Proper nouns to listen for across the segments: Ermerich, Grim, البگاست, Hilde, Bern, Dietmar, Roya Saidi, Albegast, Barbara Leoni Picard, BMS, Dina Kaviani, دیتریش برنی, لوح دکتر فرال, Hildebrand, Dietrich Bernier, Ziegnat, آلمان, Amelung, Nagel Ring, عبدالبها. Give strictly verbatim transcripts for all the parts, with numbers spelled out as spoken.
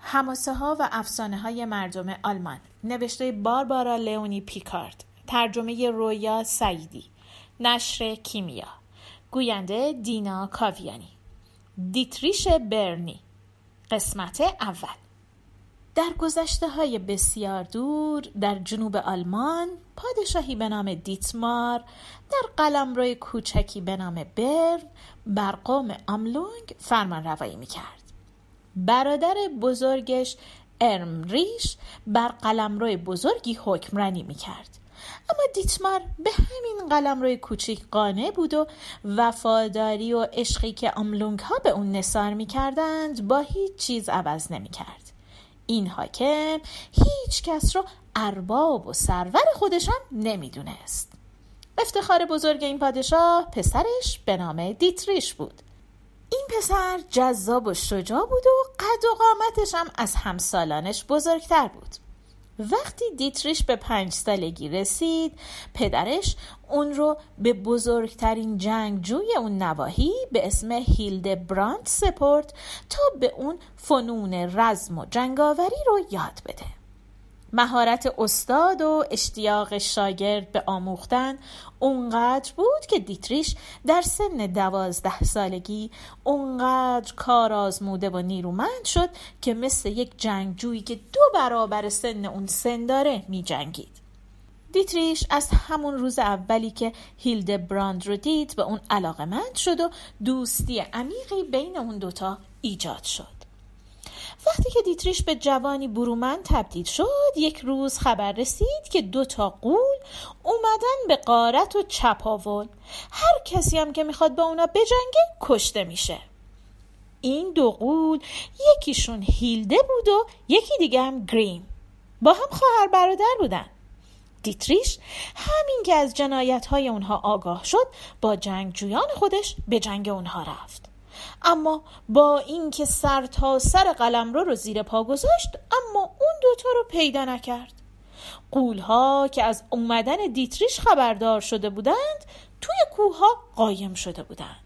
حماسه ها و افسانه های مردم آلمان، نوشته باربارا لئونی پیکارد، ترجمه رویا سعیدی، نشر کیمیا، گوینده دینا کاویانی، دیتریش برنی. قسمت اول. در گذشته های بسیار دور در جنوب آلمان، پادشاهی به نام دیتمار در قلمرو کوچکی به نام برن بر قوم آملونگ فرمان روایی میکرد. برادر بزرگش ارمریش بر قلمرو بزرگی حکمرانی میکرد، اما دیتمار به همین قلمرو کوچک قانع بود و وفاداری و عشقی که آملونگ ها به اون نثار میکردند با هیچ چیز عوض نمیکرد. این حاکم هیچ کس رو ارباب و سرور خودش هم نمیدونست. افتخار بزرگ این پادشاه پسرش به نام دیتریش بود. این پسر جذاب و شجاع بود و قد و قامتش هم از همسالانش بزرگتر بود. وقتی دیتریش به پنج سالگی رسید، پدرش اون رو به بزرگترین جنگجوی اون نواحی به اسم هیلدبراند سپرد تا به اون فنون رزم و جنگاوری رو یاد بده. مهارت استاد و اشتیاق شاگرد به آموختن اونقدر بود که دیتریش در سن دوازده سالگی اونقدر کار آزموده و نیرومند شد که مثل یک جنگجویی که دو برابر سن اون سن داره می جنگید. دیتریش از همون روز اولی که هیلدبراند رو دید به اون علاقه‌مند شد و دوستی عمیقی بین اون دوتا ایجاد شد. وقتی که دیتریش به جوانی برومند تبدیل شد، یک روز خبر رسید که دو تا غول اومدن به غارت و چپاول. هر کسی هم که میخواد با اونا بجنگه کشته میشه. این دو غول یکیشون هیلده بود و یکی دیگه هم گریم. با هم خواهر برادر بودن. دیتریش همین که از جنایت‌های اونها آگاه شد، با جنگجویان خودش به جنگ اونها رفت. اما با اینکه سر تا سر قلمرو رو زیر پا گذاشت، اما اون دوتا رو پیدا نکرد. غول‌ها که از اومدن دیتریش خبردار شده بودند، توی کوه‌ها قایم شده بودند.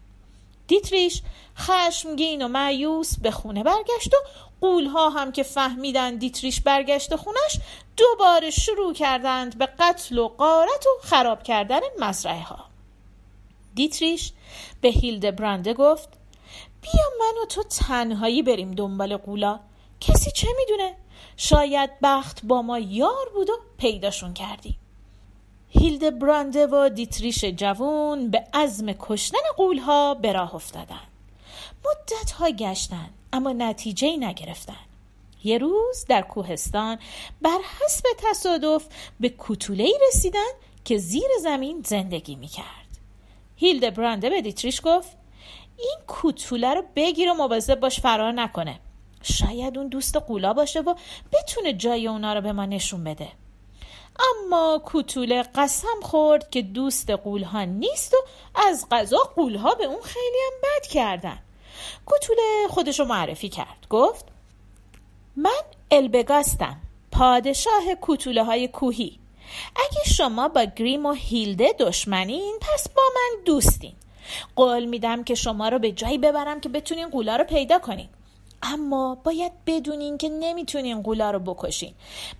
دیتریش خشمگین و مایوس به خونه برگشت و غول‌ها هم که فهمیدن دیتریش برگشت خونش، دوباره شروع کردند به قتل و غارت و خراب کردن مزرعه‌ها. دیتریش به هیلدبراند گفت: بیا من و تو تنهایی بریم دنبال غولا. کسی چه میدونه؟ شاید بخت با ما یار بود و پیداشون کردیم. هیلدبراند و دیتریش جوان به عزم کشتن غول‌ها به راه افتادن. مدت‌ها گشتن اما نتیجه‌ای نگرفتن. یه روز در کوهستان بر حسب تصادف به کوتوله‌ای رسیدن که زیر زمین زندگی میکرد. هیلدبراند به دیتریش گفت: این کوتوله رو بگیر و مواظب باش فرار نکنه. شاید اون دوست غولا باشه و بتونه جای اونا رو به ما نشون بده. اما کوتوله قسم خورد که دوست غول‌ها نیست و از قضا غول‌ها به اون خیلی هم بد کردن. کوتوله خودش رو معرفی کرد. گفت: من البگاستم، پادشاه کوتوله های کوهی. اگه شما با گریم و هیلده دشمنین، پس با من دوستین. قول میدم که شما رو به جایی ببرم که بتونین غولا رو پیدا کنین، اما باید بدونین که نمیتونین غولا رو بکشین،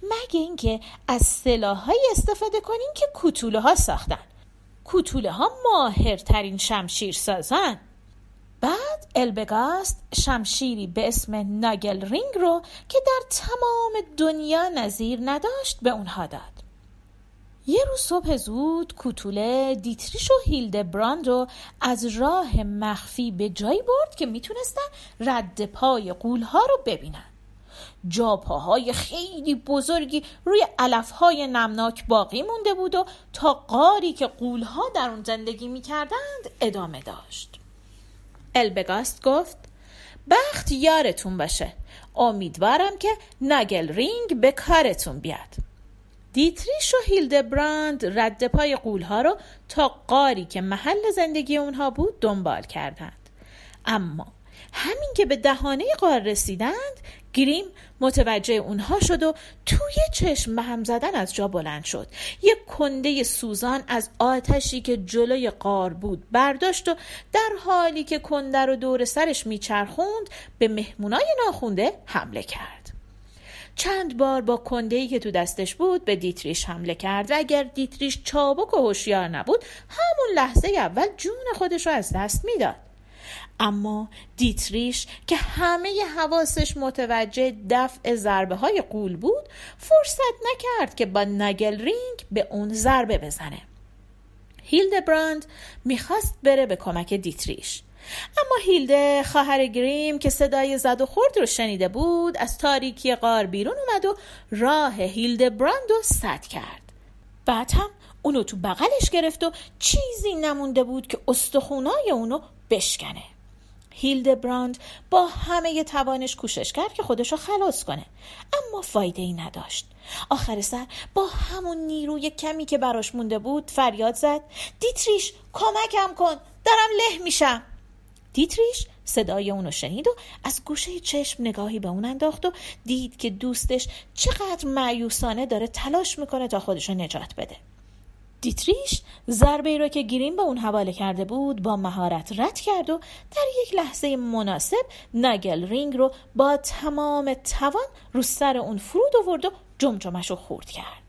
مگه اینکه از سلاح‌هایی استفاده کنین که کوتوله ها ساختن. کوتوله ها ماهرترین شمشیر سازن. بعد البگاست شمشیری به اسم ناگل رینگ رو که در تمام دنیا نظیر نداشت به اونها داد. یه روز صبح زود کوتوله دیتریش و هیلدبراند رو از راه مخفی به جایی برد که میتونستن رد پای غول‌ها رو ببینن. جاپاهای خیلی بزرگی روی علف‌های نمناک باقی مونده بود و تا غاری که غول‌ها در اون زندگی میکردند ادامه داشت. البگاست گفت: بخت یارتون باشه. امیدوارم که ناگل رینگ به کارتون بیاد. دیتریش و هیلدبراند رد پای غول‌ها رو تا غاری که محل زندگی اونها بود دنبال کردند. اما همین که به دهانه غار رسیدند، گریم متوجه اونها شد و توی چشم به هم زدن از جا بلند شد. یک کنده سوزان از آتشی که جلوی غار بود برداشت و در حالی که کنده رو دور سرش میچرخوند، به مهمونای ناخونده حمله کرد. چند بار با کنده‌ای که تو دستش بود به دیتریش حمله کرد و اگر دیتریش چابک و هوشیار نبود همون لحظه اول جون خودش رو از دست میداد. اما دیتریش که همه حواسش متوجه دفع ضربه های غول بود فرصت نکرد که با نگل رینگ به اون ضربه بزنه. هیلدبراند میخواست بره به کمک دیتریش، اما هیلده خواهر گریم که صدای زد و خورد رو شنیده بود از تاریکی غار بیرون اومد و راه هیلدبراند رو سد کرد. بعد هم اونو تو بغلش گرفت و چیزی نمونده بود که استخونای اونو بشکنه. هیلدبراند با همه توانش کوشش کرد که خودشو خلاص کنه، اما فایده ای نداشت. آخر سر با همون نیروی کمی که براش مونده بود فریاد زد: دیتریش کمکم کن، دارم له میشم. دیتریش صدای اونو شنید و از گوشه چشم نگاهی به اون انداخت و دید که دوستش چقدر مایوسانه داره تلاش میکنه تا خودشو نجات بده. دیتریش ضربه‌ای را که گریم به اون حواله کرده بود با مهارت رد کرد و در یک لحظه مناسب نگل رینگ رو با تمام توان رو سر اون فرود آورد و جمجمش رو خورد کرد.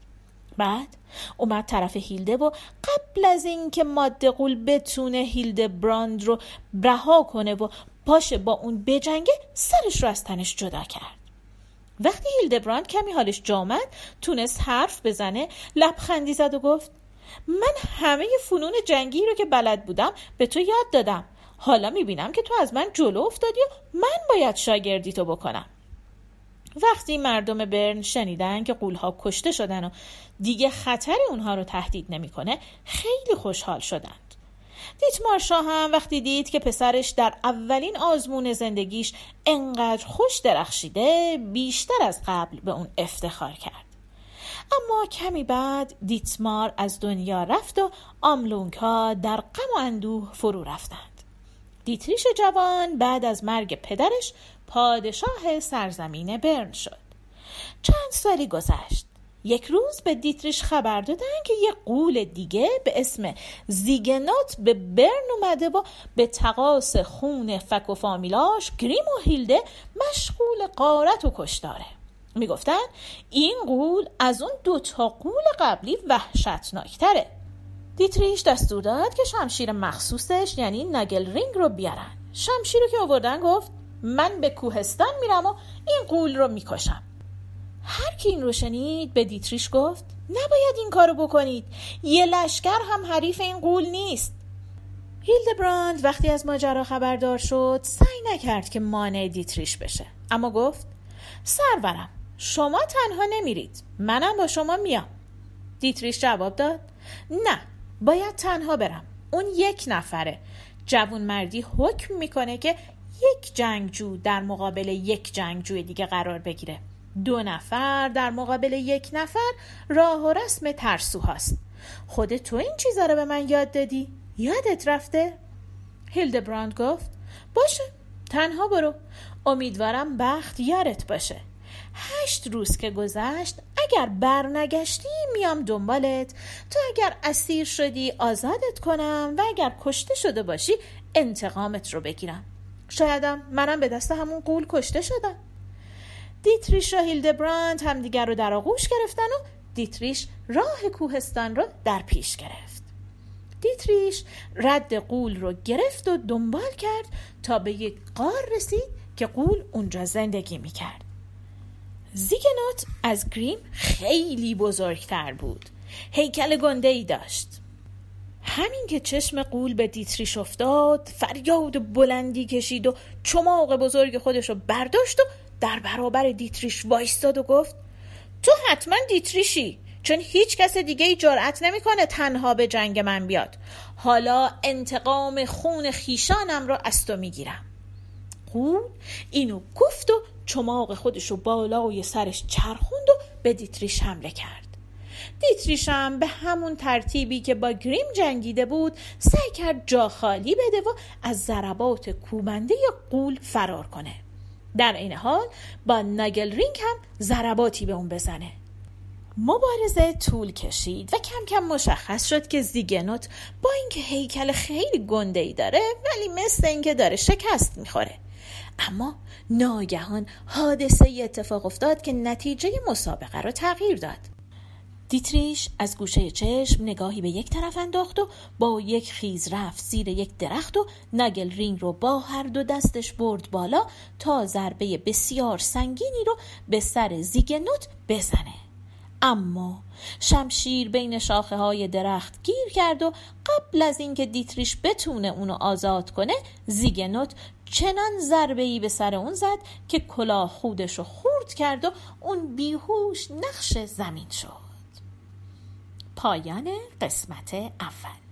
بعد اومد طرف هیلده و قبل از این که ماده غول بتونه هیلدبراند رو رها کنه و پاشه با اون بجنگه، سرش رو از تنش جدا کرد. وقتی هیلدبراند کمی حالش جا اومد تونست حرف بزنه، لبخندی زد و گفت: من همه فنون جنگی رو که بلد بودم به تو یاد دادم، حالا میبینم که تو از من جلو افتادی و من باید شاگردی تو بکنم. وقتی مردم برن شنیدن که غول‌ها کشته شدن و دیگه خطر اونها رو تهدید نمی‌کنه، خیلی خوشحال شدند. دیتمار شاه هم وقتی دید که پسرش در اولین آزمون زندگیش انقدر خوش درخشیده، بیشتر از قبل به اون افتخار کرد. اما کمی بعد دیتمار از دنیا رفت و آملونگ‌ها در غم و اندوه فرو رفتند. دیتریش جوان بعد از مرگ پدرش پادشاه سرزمین برن شد. چند سالی گذشت. یک روز به دیتریش خبر دادن که یک غول دیگه به اسم زیگنات به برن اومده و به تقاص خون فک و فامیلاش گریم و هیلده مشغول غارت و کشتاره. می گفتن این غول از اون دوتا غول قبلی وحشتناکتره. دیتریش دستور داد که شمشیر مخصوصش یعنی نگل رینگ رو بیارن. شمشیر رو که آوردن گفت: من به کوهستان میرم و این غول رو میکشم. هر کی این رو شنید به دیتریش گفت: نباید این کارو بکنید، یه لشکر هم حریف این غول نیست. هیلدبراند وقتی از ماجرا خبردار شد سعی نکرد که مانع دیتریش بشه، اما گفت: سرورم، شما تنها نمیرید، منم با شما میام. دیتریش جواب داد: نه، باید تنها برم، اون یک نفره. جوان مردی حکم میکنه که یک جنگجو در مقابل یک جنگجوی دیگه قرار بگیره، دو نفر در مقابل یک نفر راه و رسم ترسو هاست. خود تو این چیزا رو به من یاد دادی؟ یادت رفته؟ هیلدبراند گفت: باشه، تنها برو، امیدوارم بخت یارت باشه. هشت روز که گذشت، اگر بر نگشتی میام دنبالت، تو اگر اسیر شدی آزادت کنم و اگر کشته شده باشی انتقامت رو بگیرم. شایدم منم به دست همون غول کشته شدم. دیتریش و هیلدبراند هم دیگر رو در آغوش گرفتن و دیتریش راه کوهستان رو در پیش گرفت. دیتریش رد غول رو گرفت و دنبال کرد تا به یک غار رسید که غول اونجا زندگی میکرد. زیگنات از گریم خیلی بزرگتر بود، هیکل گنده‌ای داشت. همین که چشم غول به دیتریش افتاد فریاد بلندی کشید و چماق بزرگ خودش رو برداشت و در برابر دیتریش وایستاد و گفت: تو حتما دیتریشی، چون هیچ کس دیگه ای جرأت نمیکنه تنها به جنگ من بیاد. حالا انتقام خون خیشانم رو از تو میگیرم. غول اینو گفت و چماق خودش رو بالای سرش چرخوند و به دیتریش حمله کرد. دیتریش هم به همون ترتیبی که با گریم جنگیده بود سعی کرد جا خالی بده و از ضربات کوبنده غول فرار کنه، در این حال با نگل رینگ هم ضرباتی به اون بزنه. مبارزه طول کشید و کم کم مشخص شد که زیگنوت با اینکه هیکل خیلی گنده‌ای داره ولی مثل اینکه داره شکست میخوره، اما ناگهان حادثه ای اتفاق افتاد که نتیجه مسابقه را تغییر داد. دیتریش از گوشه چشم نگاهی به یک طرف انداخت و با یک خیز رفت زیر یک درخت و نگل رینگ رو با هر دو دستش برد بالا تا ضربه بسیار سنگینی رو به سر زیگنوت بزنه. اما شمشیر بین شاخه های درخت گیر کرد و قبل از اینکه دیتریش بتونه اونو آزاد کنه، زیگنوت چنان ضربه‌ای به سر اون زد که کلاه خودش رو خورد کرد و اون بیهوش نقش زمین شد. پایان قسمت اول.